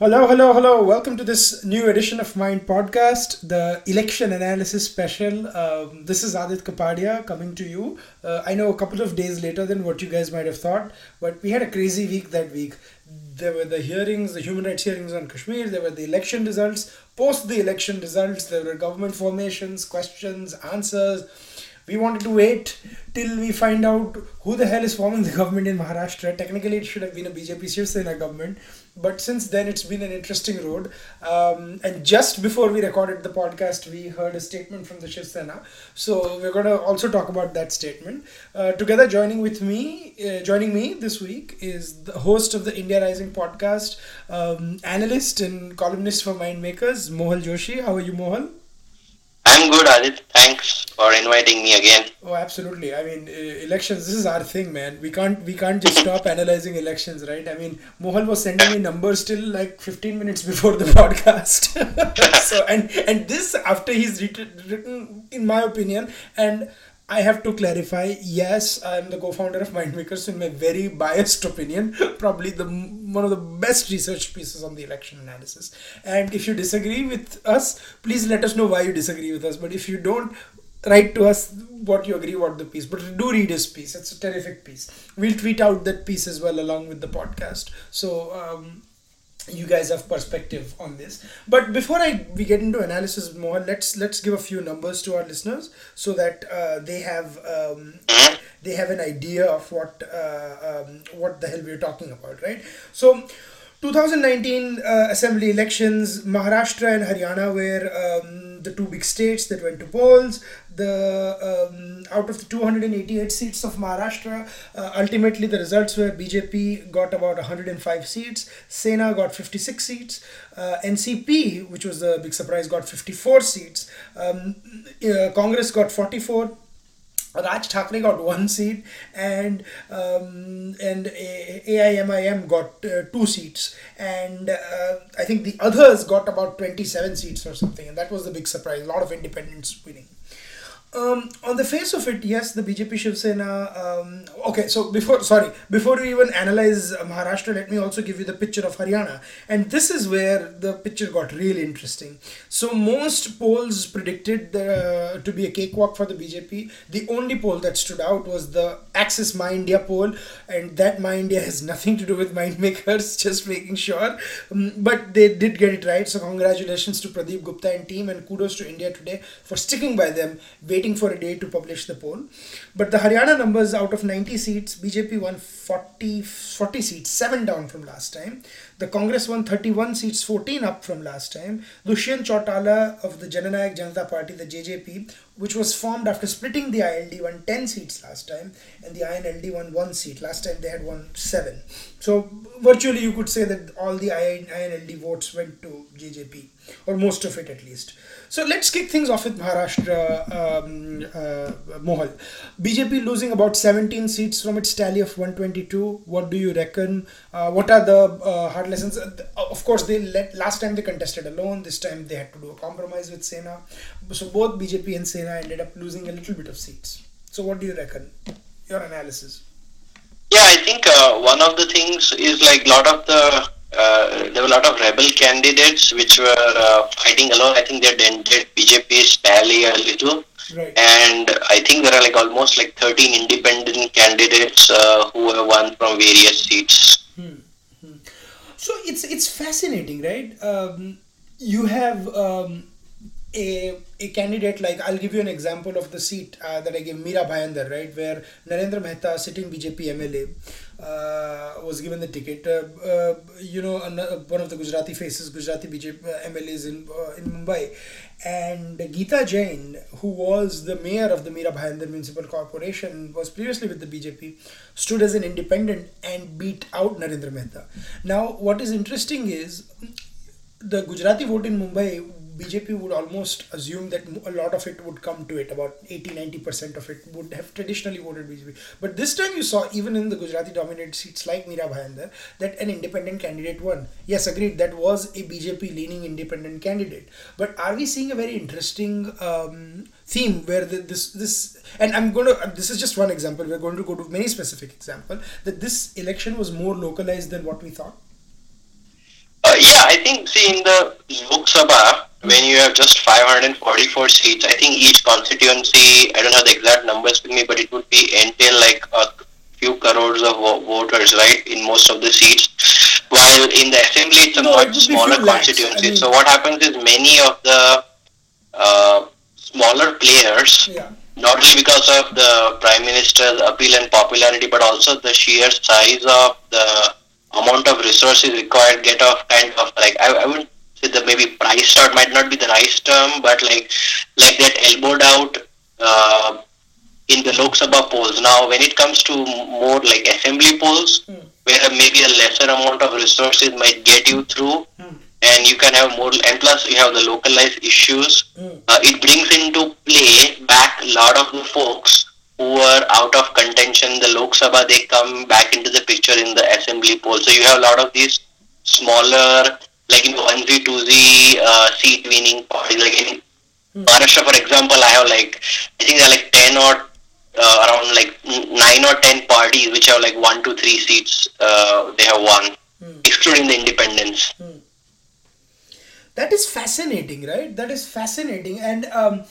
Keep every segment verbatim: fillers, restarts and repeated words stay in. Hello, hello, hello. Welcome to this new edition of Mind Podcast, the election analysis special. Um, this is Adit Kapadia coming to you. Uh, I know a couple of days later than what you guys might have thought, but we had a crazy week that week. There were the hearings, the human rights hearings on Kashmir. There were the election results. Post the election results, there were government formations, questions, answers. We wanted to wait till we find out who the hell is forming the government in Maharashtra. Technically, it should have been a B J P Shiv Sena government. But since then, it's been an interesting road. Um, and just before we recorded the podcast, we heard a statement from the Shiv Sena. So we're going to also talk about that statement. Uh, together joining with me, uh, joining me this week is the host of the India Rising podcast, um, analyst and columnist for Mindmakers, Mohal Joshi. How are you, Mohal? I'm good, Adit. Thanks for inviting me again. Oh, absolutely. I mean, elections, this is our thing, man. We can't we can't just stop analyzing elections, right? I mean, Mohal was sending me numbers till like fifteen minutes before the podcast. so and, and this, after he's written, in my opinion, and I have to clarify, yes, I'm the co-founder of Mindmakers, so in my very biased opinion, probably the one of the best research pieces on the election analysis. And if you disagree with us, please let us know why you disagree with us. But if you don't, write to us what you agree about the piece. But do read his piece. It's a terrific piece. We'll tweet out that piece as well along with the podcast. So um, you guys have perspective on this. But before I we get into analysis more, let's let's give a few numbers to our listeners so that uh, they have um, they have an idea of what uh, um, what the hell we're talking about, right? So twenty nineteen uh, assembly elections, Maharashtra and Haryana were um, the two big states that went to polls. The um, out of the two hundred eighty-eight seats of Maharashtra, uh, ultimately the results were B J P got about one hundred five seats, Sena got fifty-six seats, uh, N C P, which was the big surprise, got fifty-four seats, um, uh, Congress got forty-four. Raj Thackeray got one seat and um, and A I M I M got uh, two seats, and uh, I think the others got about twenty-seven seats or something, and that was the big surprise. A lot of independents winning. Um, on the face of it, yes, the B J P Shiv Sena. Um, okay, so before sorry, before we even analyze Maharashtra, let me also give you the picture of Haryana, and this is where the picture got really interesting. So most polls predicted the, uh, to be a cakewalk for the B J P. The only poll that stood out was the Axis My India poll, and that My India has nothing to do with Mindmakers. Just making sure, um, but they did get it right. So congratulations to Pradeep Gupta and team, and kudos to India Today for sticking by them. Waiting for a day to publish the poll. But the Haryana numbers, out of ninety seats, B J P won forty, forty seats, seven down from last time. The Congress won thirty-one seats, fourteen up from last time. Dushyant Chautala of the Jananayak Janata Party, the J J P, which was formed after splitting the I L D, won ten seats last time, and the I N L D won one seat. Last time they had won seven. So virtually you could say that all the I N L D votes went to J J P, or most of it at least. So let's kick things off with Maharashtra, um, uh, Mohal. B J P losing about seventeen seats from its tally of one hundred twenty-two. What do you reckon? Uh, what are the uh, hard lessons? Of course, they let, last time they contested alone. This time they had to do a compromise with Sena. So both B J P and Sena ended up losing a little bit of seats. So what do you reckon? Your analysis. Yeah, I think uh, one of the things is like a lot of the Uh, there were a lot of rebel candidates which were uh, fighting alone. I think they dented B J P's tally a little, right. And I think there are like almost like thirteen independent candidates uh, who have won from various seats. Hmm. Hmm. So it's it's fascinating, right? Um, you have um, a a candidate like, I'll give you an example of the seat uh, that I gave, Meera Bhayandar, right, where Narendra Mehta, sitting B J P M L A. Uh, was given the ticket. Uh, uh, you know, another, one of the Gujarati faces, Gujarati B J P uh, M L As in uh, in Mumbai, and Geeta Jain, who was the mayor of the Meera Bhayandar Municipal Corporation, was previously with the B J P, stood as an independent and beat out Narendra Mehta. Now, what is interesting is the Gujarati vote in Mumbai. B J P would almost assume that a lot of it would come to it, about eighty to ninety percent of it would have traditionally voted B J P. But this time you saw, even in the Gujarati-dominated seats like Meera Bhayandar, that an independent candidate won. Yes, agreed, that was a B J P-leaning independent candidate. But are we seeing a very interesting um, theme where the, this, this, and I'm going to, this is just one example, we're going to go to many specific examples, that this election was more localized than what we thought? Uh, yeah, I think, see, in the Lok Sabha, when you have just five hundred forty-four seats, I think each constituency, I don't have the exact numbers with me, but it would be entail like a few crores of voters, right, in most of the seats. While in the assembly, it's a no, much it smaller constituency. I mean, so what happens is many of the uh, smaller players, yeah. not only because of the Prime Minister's appeal and popularity, but also the sheer size of the amount of resources required, get off kind of like, I, I wouldn't say that maybe priced out might not be the nice term, but like like that elbowed out uh, in the Lok Sabha polls. Now, when it comes to more like assembly polls, mm. where maybe a lesser amount of resources might get you through, mm. and you can have more, and plus you have the localized issues, mm. uh, it brings into play back a lot of the folks who are out of contention, the Lok Sabha, they come back into the picture in the assembly poll. So you have a lot of these smaller, like in one Z, two Z uh, seat winning parties. Like in mm. Maharashtra, for example, I have like, I think there are like ten or uh, around like nine or ten parties which have like one to three seats uh, they have won, mm. excluding the independents. Mm. That is fascinating, right? That is fascinating. And um,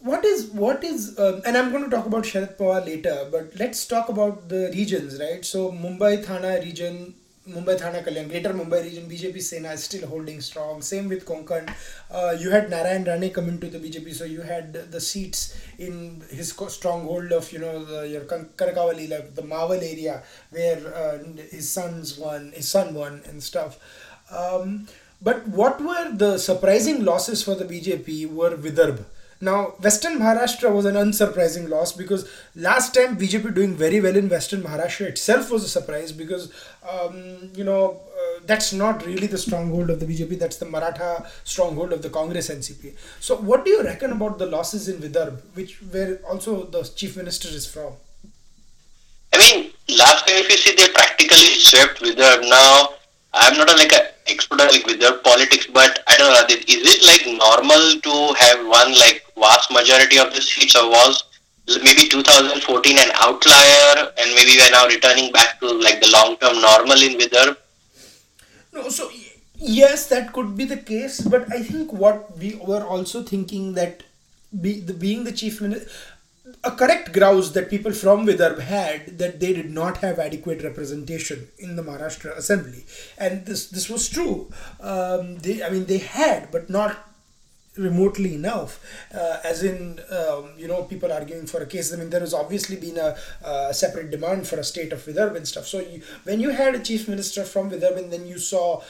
What is, what is, um, and I'm going to talk about Sharad Pawar later, but let's talk about the regions, right? So Mumbai, Thane region, Mumbai, Thane, Kalyan, greater Mumbai region, B J P Sena is still holding strong. Same with Konkan. Uh, you had Narayan Rane come into the B J P, so you had the seats in his stronghold of, you know, the, your Karakavali, like the Mawal area, where uh, his son's won, his son won and stuff. Um, but what were the surprising losses for the B J P were Vidarbha. Now, Western Maharashtra was an unsurprising loss because last time B J P doing very well in Western Maharashtra itself was a surprise because, um, you know, uh, that's not really the stronghold of the B J P. That's the Maratha stronghold of the Congress N C P. So what do you reckon about the losses in Vidarbha, which where also the Chief Minister is from? I mean, last time if you see they practically swept Vidarbha. Now, I'm not a, like an expert on like Vidarbha politics, but I don't know, is it like normal to have one like vast majority of the seats, or was maybe two thousand fourteen an outlier and maybe we are now returning back to like the long-term normal in Vidarbha? No, so yes, that could be the case, but I think what we were also thinking that be, the, being the chief minister, a correct grouse that people from Vidarbha had that they did not have adequate representation in the Maharashtra Assembly, and this this was true. Um, they, I mean, they had, but not remotely enough. Uh, as in, um, you know, people arguing for a case. I mean, there has obviously been a uh, separate demand for a state of Vidarbha and stuff. So you, when you had a chief minister from Vidarbha, and then you saw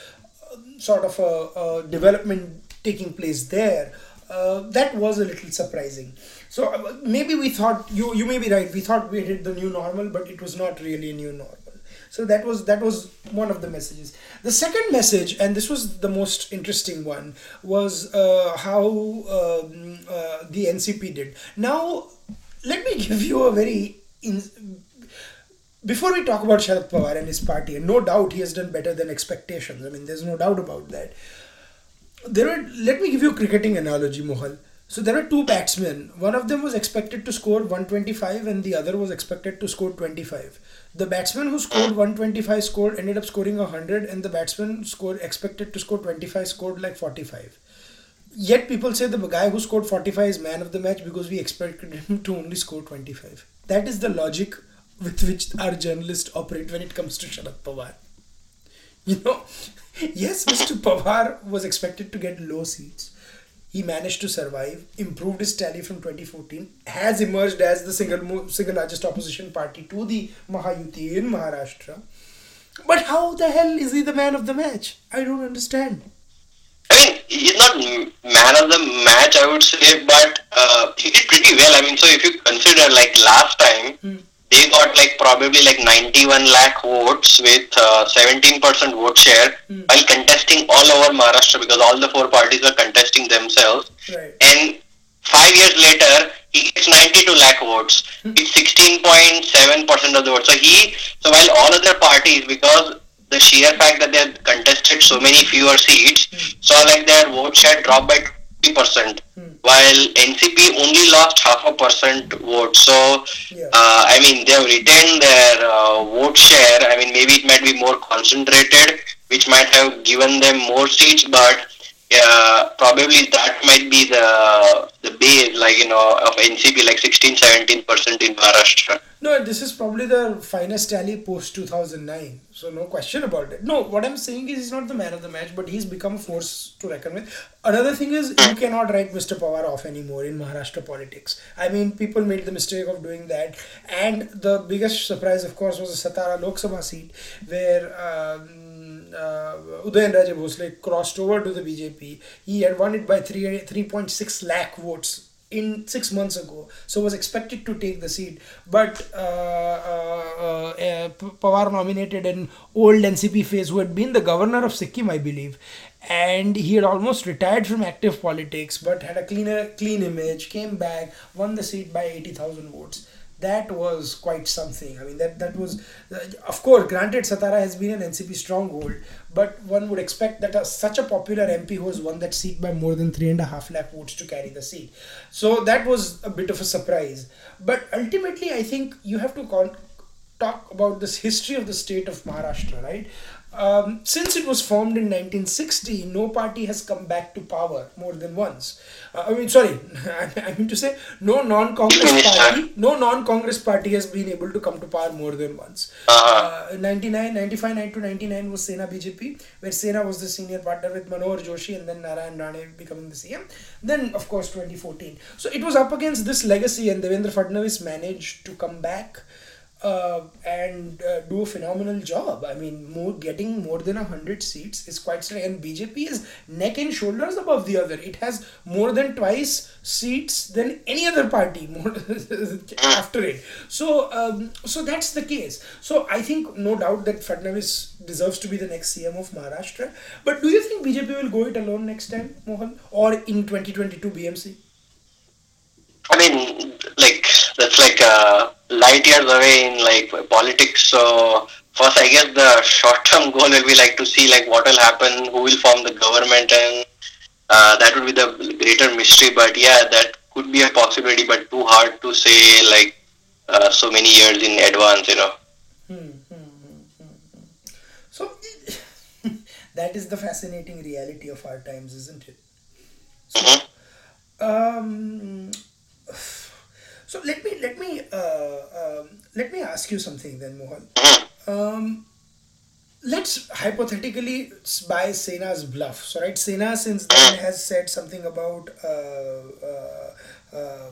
uh, sort of a, a development taking place there, uh, that was a little surprising. So maybe we thought, you you may be right, we thought we hit the new normal, but it was not really a new normal. So that was that was one of the messages. The second message, and this was the most interesting one, was uh, how um, uh, the N C P did. Now, let me give you a very... In- Before we talk about Sharad Pawar and his party, and no doubt he has done better than expectations. I mean, there's no doubt about that. There are, let me give you a cricketing analogy, Mohal. So there were two batsmen. One of them was expected to score one twenty-five and the other was expected to score twenty-five. The batsman who scored one twenty-five scored ended up scoring one hundred, and the batsman scored expected to score twenty-five scored like forty-five. Yet people say the guy who scored forty-five is man of the match because we expected him to only score twenty-five. That is the logic with which our journalists operate when it comes to Sharad Pawar. You know, yes, Mister Pawar was expected to get low seats. He managed to survive, improved his tally from twenty fourteen, has emerged as the single single largest opposition party to the Mahayuti in Maharashtra. But how the hell is he the man of the match? I don't understand. I mean, he's not man of the match, I would say, but uh, he did pretty well. I mean, so if you consider like last time, hmm. they got like probably like ninety-one lakh votes with uh, seventeen percent vote share mm. while contesting all over Maharashtra because all the four parties were contesting themselves. Right. And five years later, he gets ninety-two lakh votes. Mm. It's sixteen point seven percent of the vote. So he, so while all other parties, because the sheer fact that they had contested so many fewer seats, mm. saw like their vote share drop by percent, hmm. while N C P only lost half a percent vote. So, yeah. uh, I mean, they have retained their uh, vote share. I mean, maybe it might be more concentrated which might have given them more seats, but uh, probably that might be the the base, like, you know, of N C P, like sixteen to seventeen percent in Maharashtra. No, this is probably the finest tally post two thousand nine, so no question about it. No, what I'm saying is he's not the man of the match, but he's become a force to reckon with. Another thing is, you cannot write Mister Pawar off anymore in Maharashtra politics. I mean, people made the mistake of doing that. And the biggest surprise, of course, was the Satara Lok Sabha seat, where um, uh, Udayan Raja Bhosle crossed over to the B J P. He had won it by three point six lakh votes in six months ago, so was expected to take the seat, but uh, uh, uh, Pawar nominated an old N C P face who had been the governor of Sikkim, I believe, and he had almost retired from active politics, but had a cleaner, clean image, came back, won the seat by eighty thousand votes. That was quite something. I mean, that, that was, of course, granted, Satara has been an N C P stronghold, but one would expect that a, such a popular M P who has won that seat by more than three and a half lakh votes to carry the seat. So that was a bit of a surprise. But ultimately, I think you have to con- talk about this history of the state of Maharashtra, right? Um, since it was formed in nineteen sixty, no party has come back to power more than once. Uh, I mean, sorry, I mean to say, no non-Congress party, no non-Congress party has been able to come to power more than once. Uh, ninety-nine, ninety-five to ninety-nine was Sena B J P, where Sena was the senior partner with Mohal Joshi and then Narayan Rane becoming the C M. Then, of course, twenty fourteen. So it was up against this legacy, and Devendra Fadnavis managed to come back Uh, and uh, do a phenomenal job. I mean, more getting more than one hundred seats is quite strange. And B J P is neck and shoulders above the other. It has more than twice seats than any other party more after it. So, um, so that's the case. So, I think no doubt that Fadnavis deserves to be the next C M of Maharashtra. But do you think B J P will go it alone next time, Mohal? Or in twenty twenty-two B M C? I mean, like, that's like uh, light years away in like politics. So first, I guess the short-term goal will be like to see like what will happen, who will form the government, and uh, that would be the greater mystery. But yeah, that could be a possibility, but too hard to say like uh, so many years in advance, you know. Hmm, hmm, hmm, hmm. So that is the fascinating reality of our times, isn't it? So, mm-hmm. Um. So let me let me uh, um, let me ask you something then, Mohal. Um, let's hypothetically buy Sena's bluff. So right, Sena since then has said something about uh, uh, uh,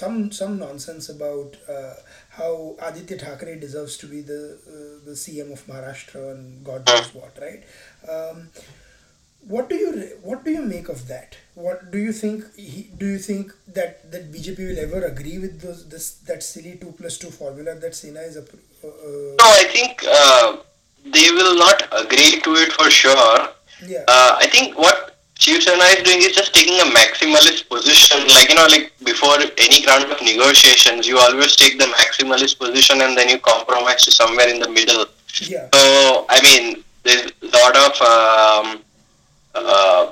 some some nonsense about uh, how Aaditya Thackeray deserves to be the uh, the C M of Maharashtra and God knows what, right? Um, What do you what do you make of that? What do you think? He, do you think that, that B J P will ever agree with those this that silly two plus two formula that Sena is? A, uh, no, I think uh, they will not agree to it for sure. Yeah. Uh, I think what Shiv Sena is doing is just taking a maximalist position. Like, you know, like before any round of negotiations, you always take the maximalist position and then you compromise to somewhere in the middle. Yeah. So I mean, there's a lot of. Um, Uh,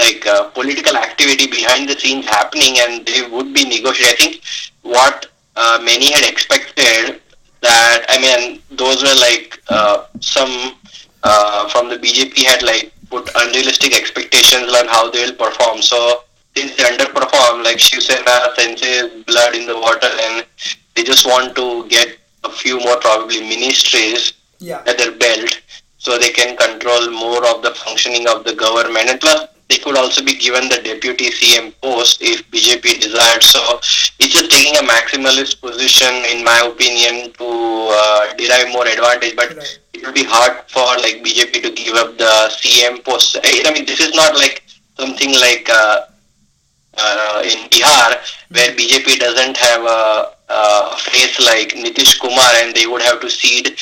like uh, political activity behind the scenes happening, and they would be negotiating. I think what uh, many had expected, that I mean those were like uh, some uh, from the B J P had like put unrealistic expectations on how they will perform. So since they underperform, like Shiv Sena senses blood in the water and they just want to get a few more probably ministries yeah. at their belt, so they can control more of the functioning of the government. And plus, they could also be given the deputy C M post if B J P desired. So it's just taking a maximalist position, in my opinion, to uh, derive more advantage. But right. It would be hard for like B J P to give up the C M post. I mean, this is not like something like uh, uh, in Bihar, where B J P doesn't have a, a face like Nitish Kumar, and they would have to cede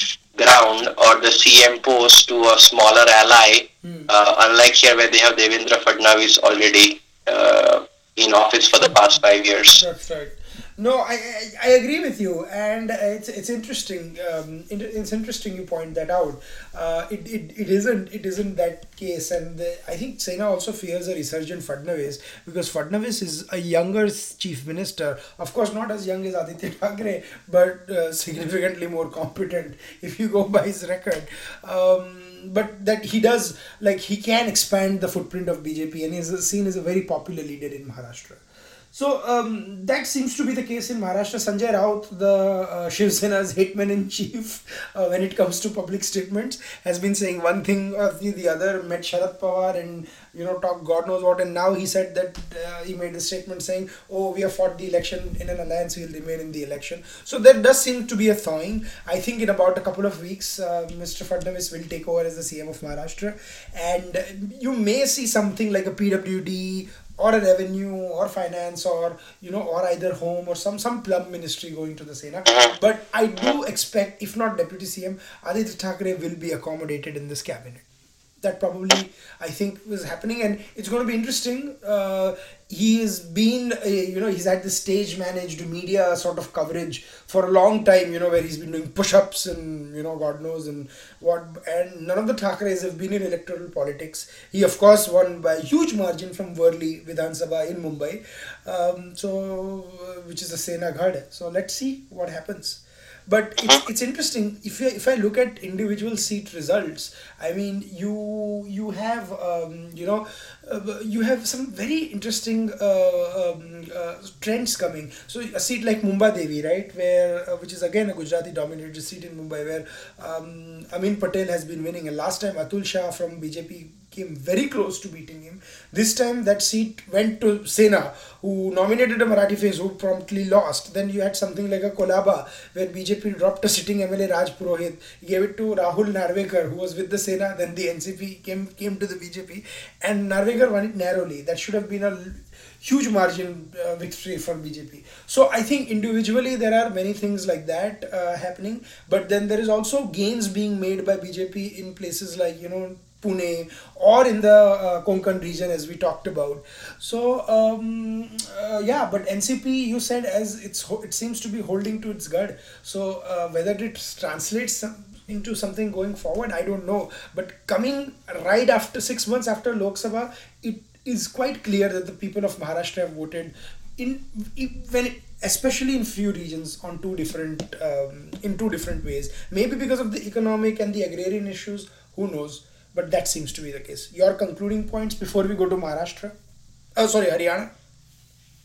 ground or the C M post to a smaller ally, mm. uh, unlike here where they have Devendra Fadnavis already uh, in office for the past five years. That's right. No, I, I I agree with you, and it's it's interesting. Um, it, it's interesting you point that out. Uh, it, it it isn't it isn't that case, and the, I think Sena also fears a resurgent Fadnavis, because Fadnavis is a younger chief minister. Of course, not as young as Aaditya Thackeray, but uh, significantly more competent if you go by his record. Um, But that he does, like, he can expand the footprint of B J P, and is seen as a very popular leader in Maharashtra. So um, that seems to be the case in Maharashtra. Sanjay Raut, the uh, Shiv Sena's hitman-in-chief uh, when it comes to public statements, has been saying one thing or the, the other, met Sharad Pawar and, you know, talked God knows what. And now he said that uh, he made a statement saying, oh, we have fought the election in an alliance, we'll remain in the election. So there does seem to be a thawing. I think in about a couple of weeks, uh, Mister Fadnavis will take over as the C M of Maharashtra. And you may see something like a P W D, or a revenue, or finance, or, you know, or either home, or some some plum ministry going to the Sena. But I do expect, if not Deputy C M, Aditya Thackeray will be accommodated in this cabinet. That probably, I think, was happening, and it's going to be interesting. Uh, he has been, uh, you know, he's had this stage-managed media sort of coverage for a long time, you know, where he's been doing push-ups and, you know, God knows and what, and none of the Thackerays have been in electoral politics. He, of course, won by a huge margin from Worli Vidhan Sabha in Mumbai, um, so, which is a Sena Ghad. So let's see what happens. But it's it's interesting, if you, if I look at individual seat results, I mean, you you have, um, you know, uh, you have some very interesting uh, um, uh, trends coming. So a seat like Mumbai Devi, right, where uh, which is again a Gujarati-dominated seat in Mumbai, where um, Amin Patel has been winning. And last time, Atul Shah from B J P came very close to beating him. This time that seat went to Sena, who nominated a Marathi face, who promptly lost. Then you had something like a Kolaba, where B J P dropped a sitting M L A, Raj Purohit, gave it to Rahul Narvekar, who was with the Sena. Then the N C P came, came to the B J P, and Narvekar won it narrowly. That should have been a huge margin uh, victory for B J P. So I think individually there are many things like that uh, happening, but then there is also gains being made by B J P in places like, you know, Pune, or in the uh, Konkan region, as we talked about. So, um, uh, yeah, but N C P, you said, as it's ho- it seems to be holding to its gut. So, uh, whether it translates some- into something going forward, I don't know. But coming right after, six months after Lok Sabha, it is quite clear that the people of Maharashtra have voted in, in when it, especially in few regions, on two different um, in two different ways. Maybe because of the economic and the agrarian issues, who knows? But that seems to be the case. Your concluding points before we go to Maharashtra? Oh, sorry, Haryana?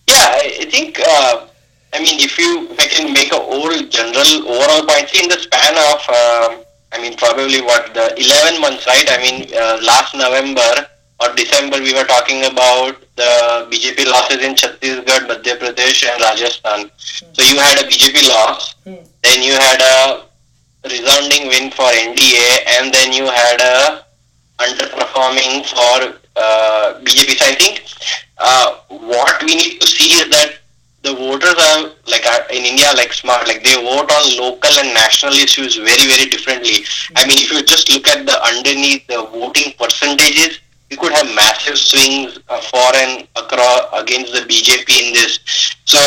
Yeah, I think, uh, I mean, if you, if I can make an overall, general, overall point, see, in the span of, uh, I mean, probably what, the eleven months, right? I mean, uh, last November or December, we were talking about the B J P losses in Chhattisgarh, Madhya Pradesh and Rajasthan. Hmm. So you had a B J P loss, hmm. then you had a resounding win for N D A, and then you had a underperforming for uh, B J P. So I think uh, what we need to see is that the voters are, like, are in India, like, smart, like, they vote on local and national issues very, very differently. I mean, if you just look at the underneath the voting percentages, you could have massive swings uh, for and across against the B J P in this. So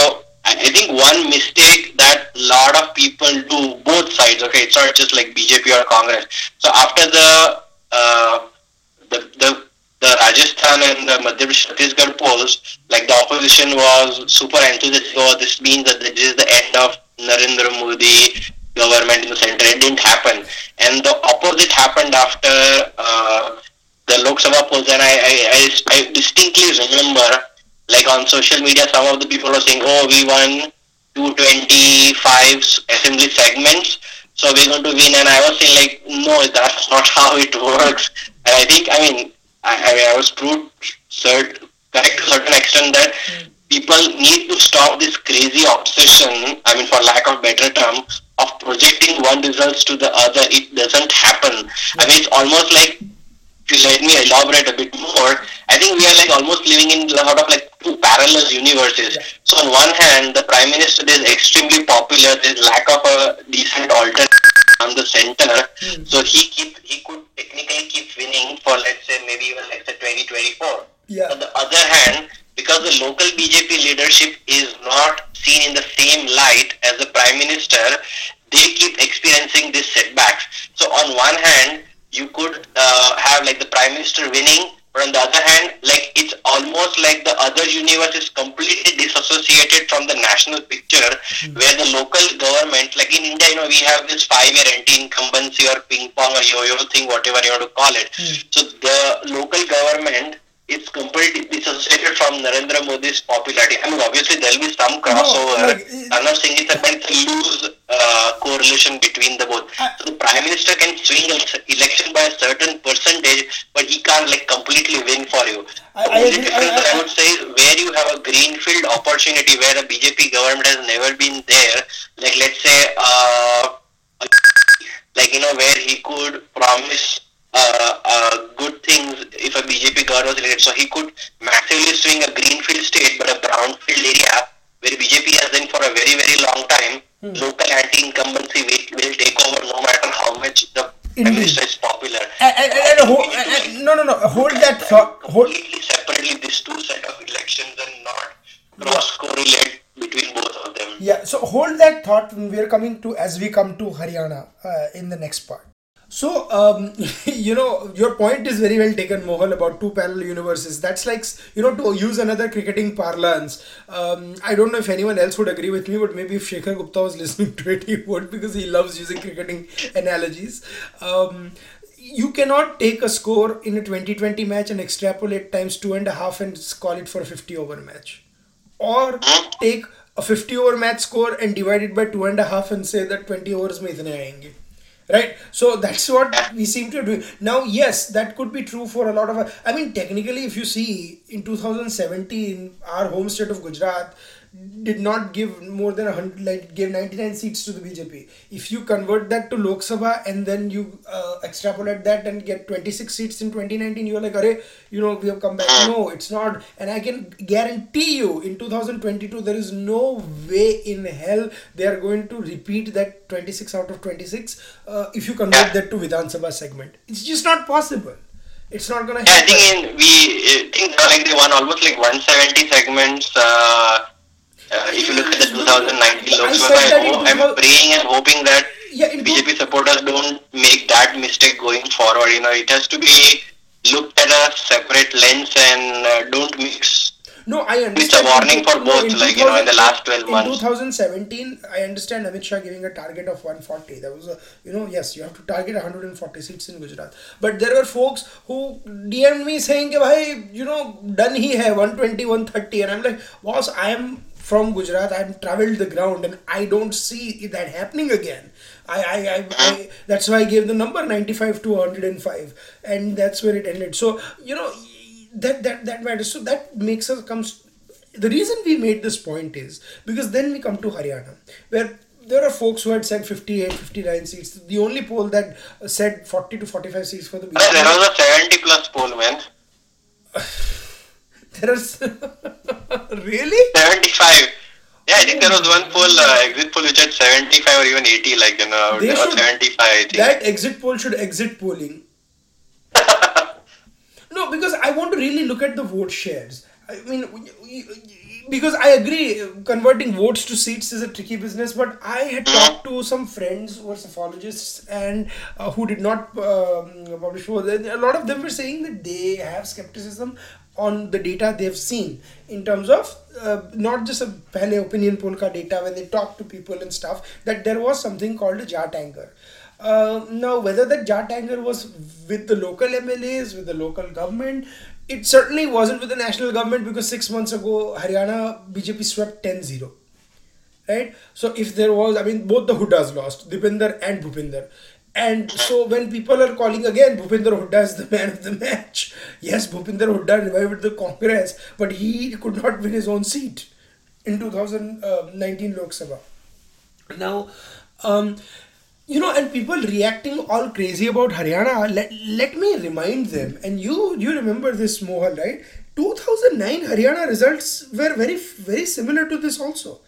I think one mistake that a lot of people do, both sides, okay, it's not just like B J P or Congress. So after the Uh, the, the the Rajasthan and the Madhya Pradesh Chhattisgarh polls, like, the opposition was super enthusiastic. Oh, this means that this is the end of Narendra Modi government in the centre. It didn't happen, and the opposite happened after uh, the Lok Sabha polls. And I, I, I, I distinctly remember, like, on social media, some of the people were saying, "Oh, we won two twenty-five assembly segments, so we're going to win," and I was saying, like, no, that's not how it works. And I think, I mean, I, I, mean, I was proved cert, correct to a certain extent that people need to stop this crazy obsession, I mean, for lack of better term, of projecting one results to the other. It doesn't happen. I mean, it's almost like, if you let me elaborate a bit more, I think we are, like, almost living in sort of, like, two parallel universes. Yeah. So on one hand, the Prime Minister is extremely popular, there's lack of a decent alternative on the centre. Mm. So he keep, he could technically keep winning for, let's say, maybe even, let's say, twenty twenty-four. Yeah. On the other hand, because the local B J P leadership is not seen in the same light as the Prime Minister, they keep experiencing these setbacks. So on one hand, you could uh, have like the Prime Minister winning, but on the other hand, like it's almost like the other universe is completely disassociated from the national picture, where the local government, like in India, you know, we have this five-year anti-incumbency or ping-pong or yo-yo thing, whatever you want to call it. Mm. So the local government is completely disassociated from Narendra Modi's popularity. I mean, obviously there will be some crossover. No, I'm not saying it's a loose uh, correlation between the both. So the Prime Minister can swing an election by a certain percentage, but he can't like completely win for you. The I, only I, difference I, I, I would say is where you have a greenfield opportunity where a B J P government has never been there, like let's say, uh, like you know, where he could promise uh, uh, good things if a B J P government was elected. So he could massively swing a greenfield state, but a brownfield area where B J P has been for a very, very long time, hmm. local anti-incumbency will, will take over no matter how much the Minister is popular. And, and, and, and hold, and, no, no, no. Hold that thought. Completely separately, these two set of elections are not cross-correlated between both of them. Yeah. So hold that thought. When we are coming to as we come to Haryana uh, in the next part. So, um, you know, your point is very well taken, Mohal, about two parallel universes. That's like, you know, to use another cricketing parlance. Um, I don't know if anyone else would agree with me, but maybe if Shekhar Gupta was listening to it, he would, because he loves using cricketing analogies. Um, you cannot take a score in a twenty twenty match and extrapolate times two and a half and call it for a fifty-over match. Or take a fifty-over match score and divide it by two and a half and say that twenty overs mein itne aayenge. Right, so that's what we seem to do now. Yes, that could be true for a lot of. I mean, technically, if you see in two thousand seventeen, our home state of Gujarat did not give more than one hundred, like gave ninety-nine seats to the B J P. If you convert that to Lok Sabha and then you uh, extrapolate that and get twenty-six seats in twenty nineteen, you're like, "Arey, you know, we have come back." No, it's not. And I can guarantee you, in two thousand twenty-two, there is no way in hell they are going to repeat that twenty-six out of twenty-six. Uh, if you convert that to Vidhan Sabha segment, it's just not possible. It's not gonna happen. Yeah, I think in, we think like they won almost like one hundred seventy segments. Uh... Uh, if you look at the twenty nineteen Lok Sabha, I I'm praying and hoping that yeah, B J P supporters don't make that mistake going forward. You know, it has to be looked at a separate lens and uh, don't mix. No, I understand. It's a warning for both, like, you know, in the last twelve months. In twenty seventeen, I understand Amit Shah giving a target of one hundred forty. There was a, you know, yes, you have to target one hundred forty seats in Gujarat. But there were folks who D M'd me saying, "Bhai, you know, done hi hai, one twenty, one thirty. And I'm like, boss, I am from Gujarat, I've traveled the ground and I don't see that happening again. I, I, I, I that's why I gave the number ninety-five to one hundred five, and that's where it ended. So, you know, that that that matters. So that makes us comes. The reason we made this point is because then we come to Haryana, where there are folks who had said fifty-eight, fifty-nine seats. The only poll that said forty to forty-five seats for the B J P. There was a seventy plus poll, man. There was really seventy-five. Yeah, I think there was one poll, uh, exit poll, which had seventy-five or even eighty, like you know, they or should, seventy-five. I think. That exit poll should exit polling. No, because I want to really look at the vote shares. I mean, because I agree, converting votes to seats is a tricky business. But I had talked to some friends who are suffragists and uh, who did not um, publish votes. A lot of them were saying that they have skepticism on the data they've seen in terms of uh, not just a pehle opinion poll ka data when they talk to people and stuff, that there was something called a Jat anger. Uh, now, whether that Jat anger was with the local M L As, with the local government, it certainly wasn't with the national government, because six months ago, Haryana B J P swept ten zero. Right? So if there was, I mean, both the Hoodas lost, Dipinder and Bhupinder. And so when people are calling again, Bhupinder Hooda is the man of the match. Yes, Bhupinder Hooda revived the Congress, but he could not win his own seat in two thousand nineteen Lok Sabha. Now, um, you know, and people reacting all crazy about Haryana, let, let me remind them, and you, you remember this, Mohal, right? two thousand nine Haryana results were very, very similar to this also.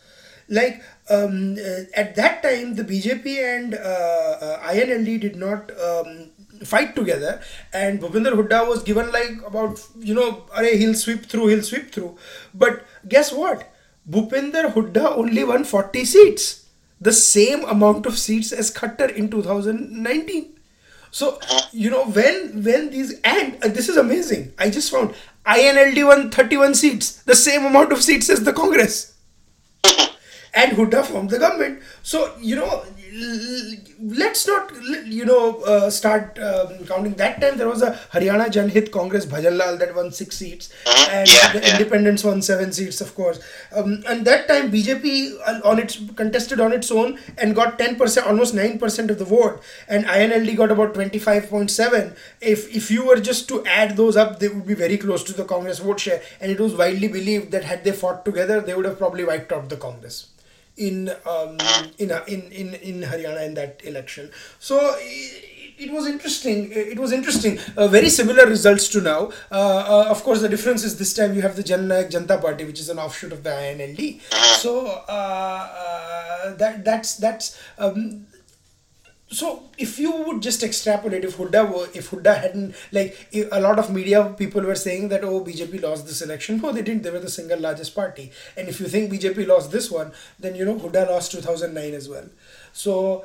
Like, um, uh, at that time, the B J P and uh, uh, I N L D did not um, fight together, and Bhupinder Hooda was given like about, you know, arey, he'll sweep through, he'll sweep through. But guess what? Bhupinder Hooda only won forty seats, the same amount of seats as Khattar in two thousand nineteen. So, you know, when when these, and uh, this is amazing, I just found I N L D won thirty-one seats, the same amount of seats as the Congress. And Hooda formed the government. So, you know, let's not, you know, uh, start um, counting. That time there was a Haryana Janhit Congress Bhajanlal that won six seats, and yeah, the yeah. Independents won seven seats, of course. Um, and that time B J P on its contested on its own and got ten percent, almost nine percent of the vote, and I N L D got about twenty-five point seven. If if you were just to add those up, they would be very close to the Congress vote share, and it was widely believed that had they fought together, they would have probably wiped out the Congress in um in in in in Haryana in that election. So it, it was interesting. It was interesting. Uh, very similar results to now. Uh, uh, of course, the difference is this time you have the Jannayak Janta Party, which is an offshoot of the I N L D. So uh, uh, that that's that's. Um, So if you would just extrapolate, if Hooda were, if Hooda hadn't, like a lot of media people were saying that, oh, B J P lost this election. No, they didn't. They were the single largest party. And if you think B J P lost this one, then, you know, Hooda lost two thousand nine as well. So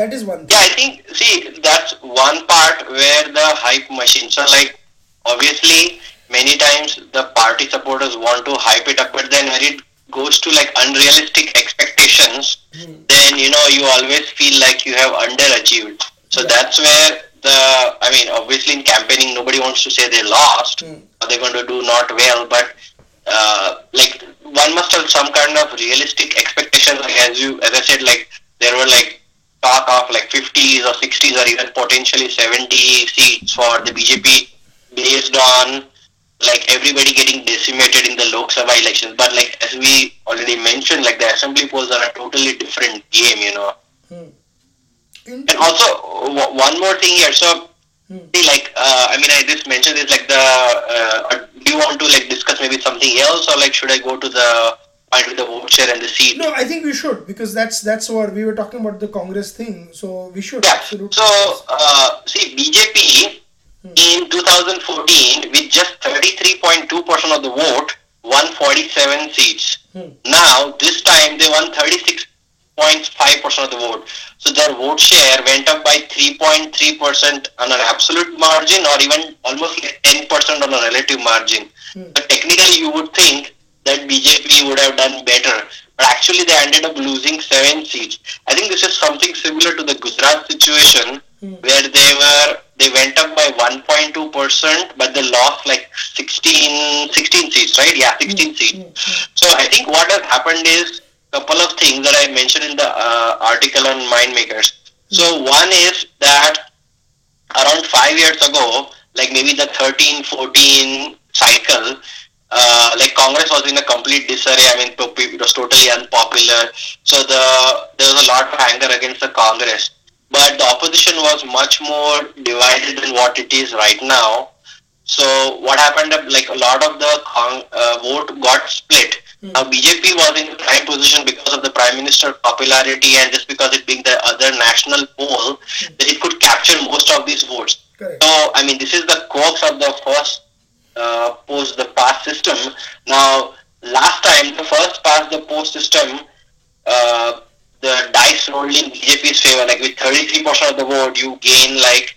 that is one thing. Yeah, I think, see, that's one part where the hype machine. So like, obviously, many times the party supporters want to hype it up, but then when it goes to like unrealistic expectations, mm. then you know you always feel like you have underachieved. So yeah. that's where the, I mean, obviously in campaigning nobody wants to say they lost mm. or they're going to do not well, but uh, like one must have some kind of realistic expectations. Like as you, as I said, like there were like talk of like fifties or sixties or even potentially seventy seats for the B J P based on like everybody getting decimated in the Lok Sabha elections. But like as we already mentioned, like the assembly polls are a totally different game, you know. Hmm. And also w- one more thing here. So hmm. see, like uh, I mean, I just mentioned this. Like the uh, do you want to like discuss maybe something else, or like should I go to the point with the vote share and the seat? No, I think we should, because that's that's what we were talking about, the Congress thing. So we should. Yeah. Absolutely. So uh, see, B J P. In two thousand fourteen, with just thirty-three point two percent of the vote, won forty-seven seats. Hmm. Now, this time they won thirty-six point five percent of the vote. So their vote share went up by three point three percent on an absolute margin, or even almost like ten percent on a relative margin. Hmm. But technically, you would think that B J P would have done better. But actually, they ended up losing seven seats. I think this is something similar to the Gujarat situation, hmm. where they were... They went up by one point two percent, but they lost like sixteen, sixteen seats, right? Yeah, sixteen mm-hmm. seats. So I think what has happened is a couple of things that I mentioned in the uh, article on Mindmakers. So one is that around five years ago, like maybe the thirteen fourteen cycle, uh, like Congress was in a complete disarray. I mean, it was totally unpopular. So the there was a lot of anger against the Congress. But the opposition was much more divided than what it is right now. So what happened, like a lot of the con- uh, vote got split. Mm. Now B J P was in prime position because of the Prime Minister's popularity, and just because it being the other national poll, mm. that it could capture most of these votes. Correct. So, I mean, this is the crux of the first uh, post the past system. Now, last time, the first past the post system, uh, the dice rolled in B J P's favor, like with thirty-three percent of the vote, you gain like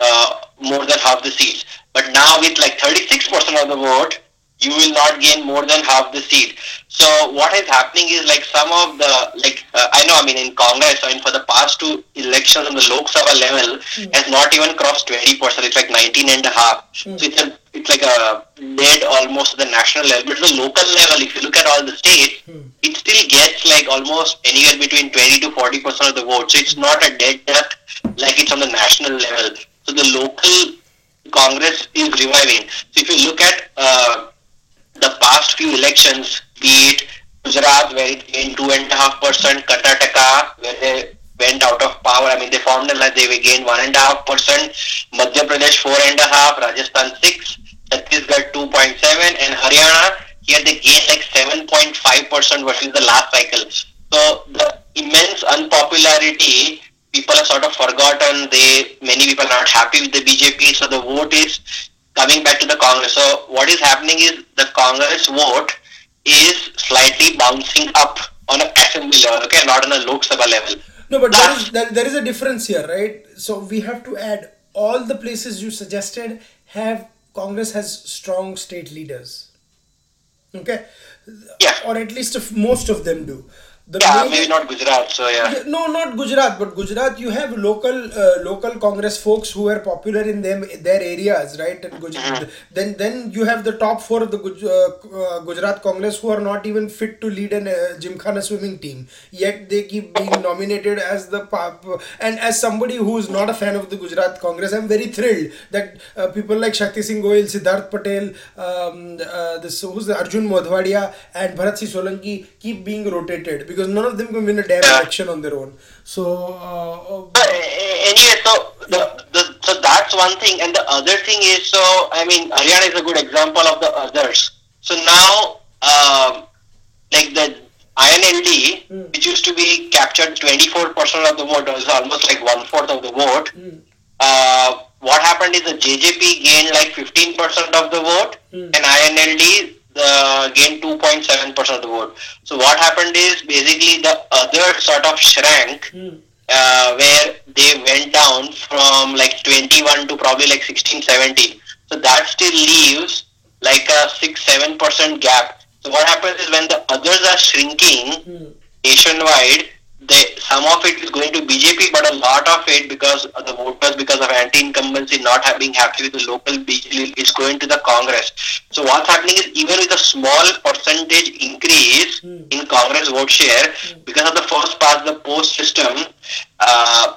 uh, more than half the seats. But now with like thirty-six percent of the vote, you will not gain more than half the seat. So what is happening is like some of the, like, uh, I know, I mean, in Congress, I mean, for the past two elections on the Lok Sabha level, mm. has not even crossed twenty percent, it's like nineteen and a half. Mm. So it's, a, it's like a dead almost at the national level. But the local level, if you look at all the states, mm. it still gets like almost anywhere between twenty to forty percent of the vote. So it's not a dead duck like it's on the national level. So the local Congress is reviving. So if you look at, uh, the past few elections, be it Gujarat, where it gained two point five percent, Karnataka, where they went out of power, I mean, they formed and they gained one point five percent, Madhya Pradesh four point five percent, Rajasthan six percent, Chhattisgarh two point seven percent, and Haryana, here they gained like seven point five percent versus the last cycle. So, the immense unpopularity people have sort of forgotten. They many people are not happy with the B J P, so the vote is coming back to the Congress. So what is happening is the Congress vote is slightly bouncing up on an assembly level, okay, not on a Lok Sabha level. No, but there is, there, there is a difference here, right? So we have to add all the places you suggested have Congress has strong state leaders, okay, yeah, or at least if most of them do. The yeah, major, maybe not Gujarat. So yeah, no, not Gujarat, but Gujarat you have local uh, local Congress folks who are popular in them their areas, right? And Gujarat, mm-hmm. Then then you have the top four of the Guj- uh, Gujarat Congress who are not even fit to lead an uh, gymkhana swimming team, yet they keep being nominated as the pop. And as somebody who is not a fan of the Gujarat Congress, I'm very thrilled that uh, people like Shakti Singh Goyal, Siddharth Patel, um, uh, this who's the Arjun Modhwadia and Bharat Singh Solanki keep being rotated, because because none of them can win a damn election on their own. So, uh, uh, anyway, so the, yeah. the, so that's one thing, and the other thing is, so I mean, Haryana is a good example of the others. So now, um, like the I N L D, mm. which used to be captured twenty-four percent of the vote, was almost like one fourth of the vote. Mm. Uh, what happened is the J J P gained like fifteen percent of the vote, mm. and I N L D the gained two point seven percent of the vote. So what happened is basically the other sort of shrank, mm. uh, where they went down from like twenty-one to probably like sixteen, seventeen. So that still leaves like a six, seven percent gap. So what happens is when the others are shrinking mm. nationwide, they, some of it is going to B J P, but a lot of it, because of the voters, because of anti-incumbency, not being happy with the local B J P, is going to the Congress. So what's happening is even with a small percentage increase mm. in Congress vote share, mm. because of the first past the post system, uh,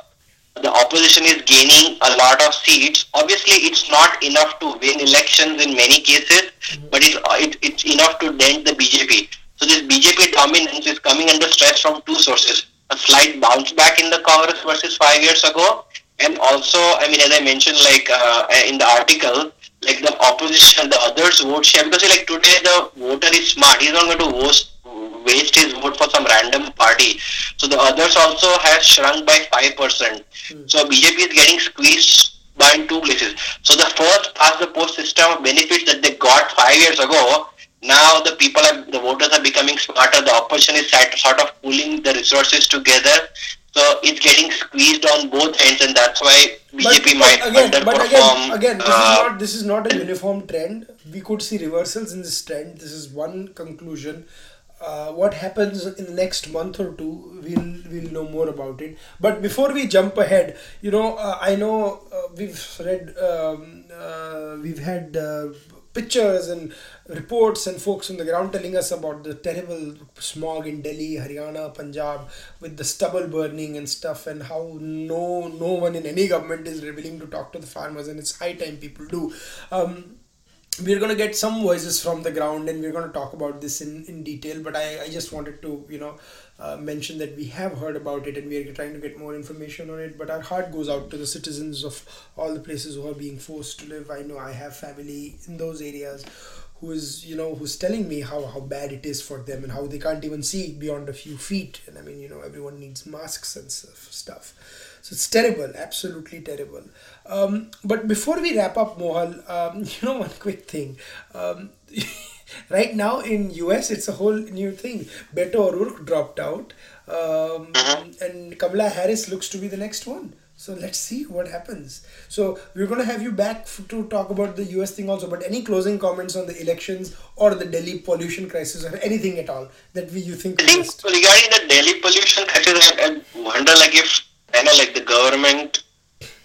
the opposition is gaining a lot of seats. Obviously, it's not enough to win elections in many cases, mm. but it's, it, it's enough to dent the B J P. So this B J P dominance is coming under stress from two sources. A slight bounce back in the Congress versus five years ago, and also, I mean, as I mentioned, like uh, in the article, like the opposition, the others vote share, because like today the voter is smart, he's not going to waste, waste his vote for some random party. So the others also has shrunk by five percent. Mm. So B J P is getting squeezed by in two places. So the first past the post system of benefits that they got five years ago, now the people, are, the voters are becoming smarter. The opposition is sort of pooling the resources together. So it's getting squeezed on both ends, and that's why B J P but, might again, underperform. But again, again this, uh, is not, this is not a uniform trend. We could see reversals in this trend. This is one conclusion. Uh, what happens in the next month or two, we'll, we'll know more about it. But before we jump ahead, you know, uh, I know uh, we've read, um, uh, we've had... Uh, pictures and reports and folks on the ground telling us about the terrible smog in Delhi, Haryana, Punjab, with the stubble burning and stuff, and how no no one in any government is willing to talk to the farmers, and it's high time people do. Um, we're going to get some voices from the ground, and we're going to talk about this in, in detail, but I, I just wanted to, you know, Uh, mentioned that we have heard about it and we are trying to get more information on it, but our heart goes out to the citizens of all the places who are being forced to live. I know I have family in those areas who is, you know, who's telling me how, how bad it is for them and how they can't even see beyond a few feet. And I mean, you know, everyone needs masks and stuff. So it's terrible, absolutely terrible. Um, but before we wrap up, Mohal, um, you know, one quick thing. Um, Right now in U S, it's a whole new thing. Beto O'Rourke dropped out, um, and Kamala Harris looks to be the next one. So let's see what happens. So we're going to have you back f- to talk about the U S thing also. But any closing comments on the elections or the Delhi pollution crisis or anything at all that we you think? I think missed? Regarding the Delhi pollution crisis, I, I wonder like if I know like the government.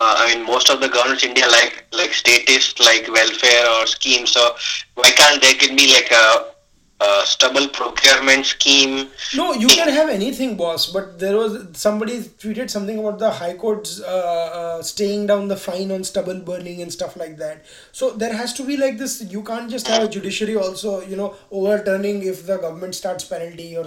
Uh, I mean, most of the governments in India like like statists, like welfare or schemes. So why can't there can be like a, a stubble procurement scheme? No, you can have anything, boss. But there was somebody tweeted something about the High Court's uh, uh, staying down the fine on stubble burning and stuff like that. So there has to be like this. You can't just have a judiciary also, you know, overturning if the government starts penalty or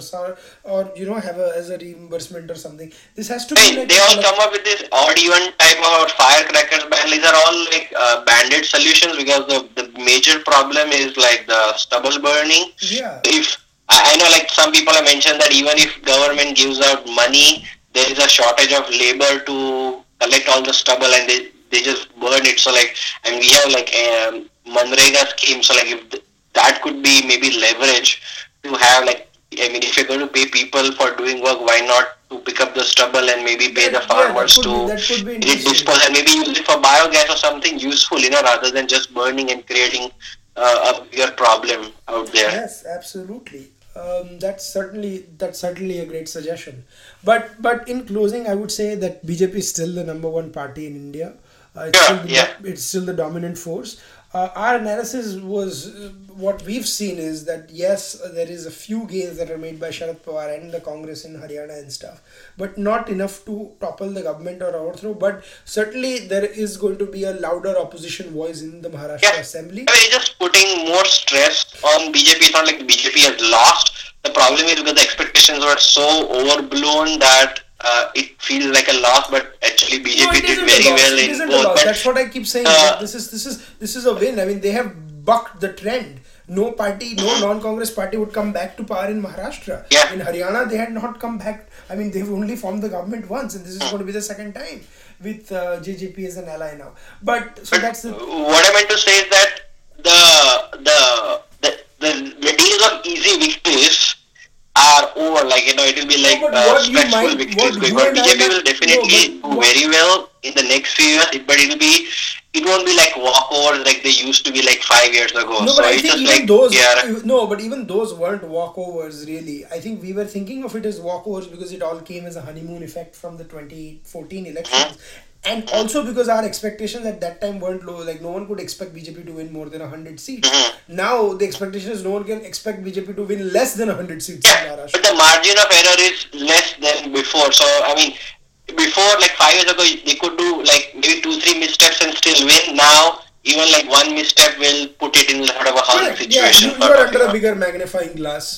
or you know have a as a reimbursement or something. This has to hey, be. Like they all come up with this odd even type of firecrackers. These are all like uh, banded solutions, because the the major problem is like the stubble burning. Yeah. If I know, like some people have mentioned that even if government gives out money, there is a shortage of labor to collect all the stubble, and they, they just burn it. So like, and we have like um, Manrega scheme. So like, if th- that could be maybe leverage to have like, I mean, if you're going to pay people for doing work, why not to pick up the stubble and maybe pay that, the farmers yeah, to be, be dispose and maybe use it for biogas or something useful, you know, rather than just burning and creating uh, a bigger problem out there. Yes, absolutely. Um, that's certainly that's certainly a great suggestion. But but in closing, I would say that B J P is still the number one party in India. Uh, it's, yeah, still the, yeah. it's still the dominant force. Uh, our analysis was uh, what we've seen is that yes, there is a few gains that are made by Sharad Pawar and the Congress in Haryana and stuff, but not enough to topple the government or overthrow. But certainly there is going to be a louder opposition voice in the Maharashtra yeah. Assembly. I mean, just putting more stress on B J P. It's not like B J P has lost. The problem is because the expectations were so overblown that Uh, it feels like a loss, but actually B J P no, did very well in both. But that's what I keep saying. Uh, this is this is this is a win. I mean, they have bucked the trend. No party, no non-Congress party would come back to power in Maharashtra. Yeah. In Haryana, they had not come back. I mean, they've only formed the government once, and this is going to be the second time with uh, J J P as an ally now. But so but that's the what I meant to say is that the the the the, the days of easy victories are over, like, you know, it will be like uh, stressful victories going on. B J P will definitely do very well in the next few years, but it will be, it won't be like walkovers like they used to be like five years ago. No, but I think even those, no, but even those weren't walkovers really. I think we were thinking of it as walkovers because it all came as a honeymoon effect from the twenty fourteen elections. And also because our expectations at that time weren't low, like no one could expect B J P to win more than one hundred seats. Mm-hmm. Now the expectation is no one can expect B J P to win less than one hundred seats yeah, in Maharashtra. But the margin of error is less than before. So, I mean, before like five years ago, they could do like maybe two, three missteps and still win. Now, even like one misstep will put it in sort of a hard yeah, situation. Yeah, you, you're under a bigger magnifying glass.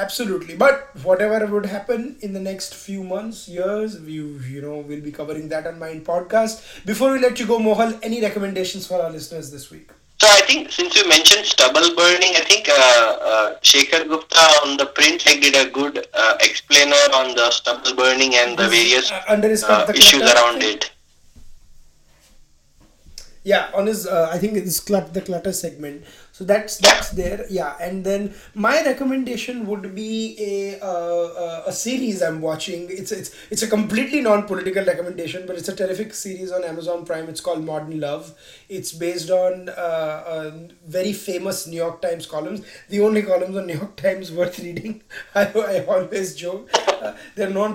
Absolutely, but whatever would happen in the next few months, years, we you know we'll be covering that on Mind Podcast. Before we let you go, Mohal, any recommendations for our listeners this week? So I think since you mentioned stubble burning, I think uh, uh, Shekhar Gupta on the print like did a good uh, explainer on the stubble burning and the various uh, under his uh, issues around it. Yeah, on his uh, I think it's clutter, the clutter segment. So that's that's there, yeah. And then my recommendation would be a uh, a series I'm watching. It's it's it's a completely non-political recommendation, but it's a terrific series on Amazon Prime. It's called Modern Love. It's based on uh, uh, very famous New York Times columns. The only columns on New York Times worth reading. I, I always joke. Uh, their non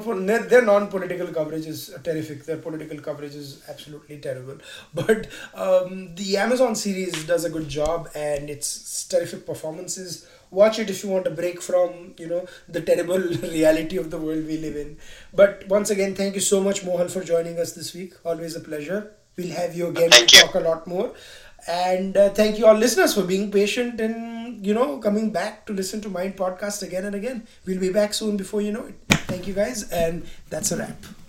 their non-political coverage is terrific. Their political coverage is absolutely terrible. But um, the Amazon series does a good job, and it's terrific performances. Watch it if you want a break from, you know, the terrible reality of the world we live in. But once again, thank you so much, Mohal, for joining us this week. Always a pleasure. We'll have you again to talk a lot more. And uh, thank you all listeners for being patient and, you know, coming back to listen to Mind Podcast again and again. We'll be back soon before you know it. Thank you guys, and that's a wrap.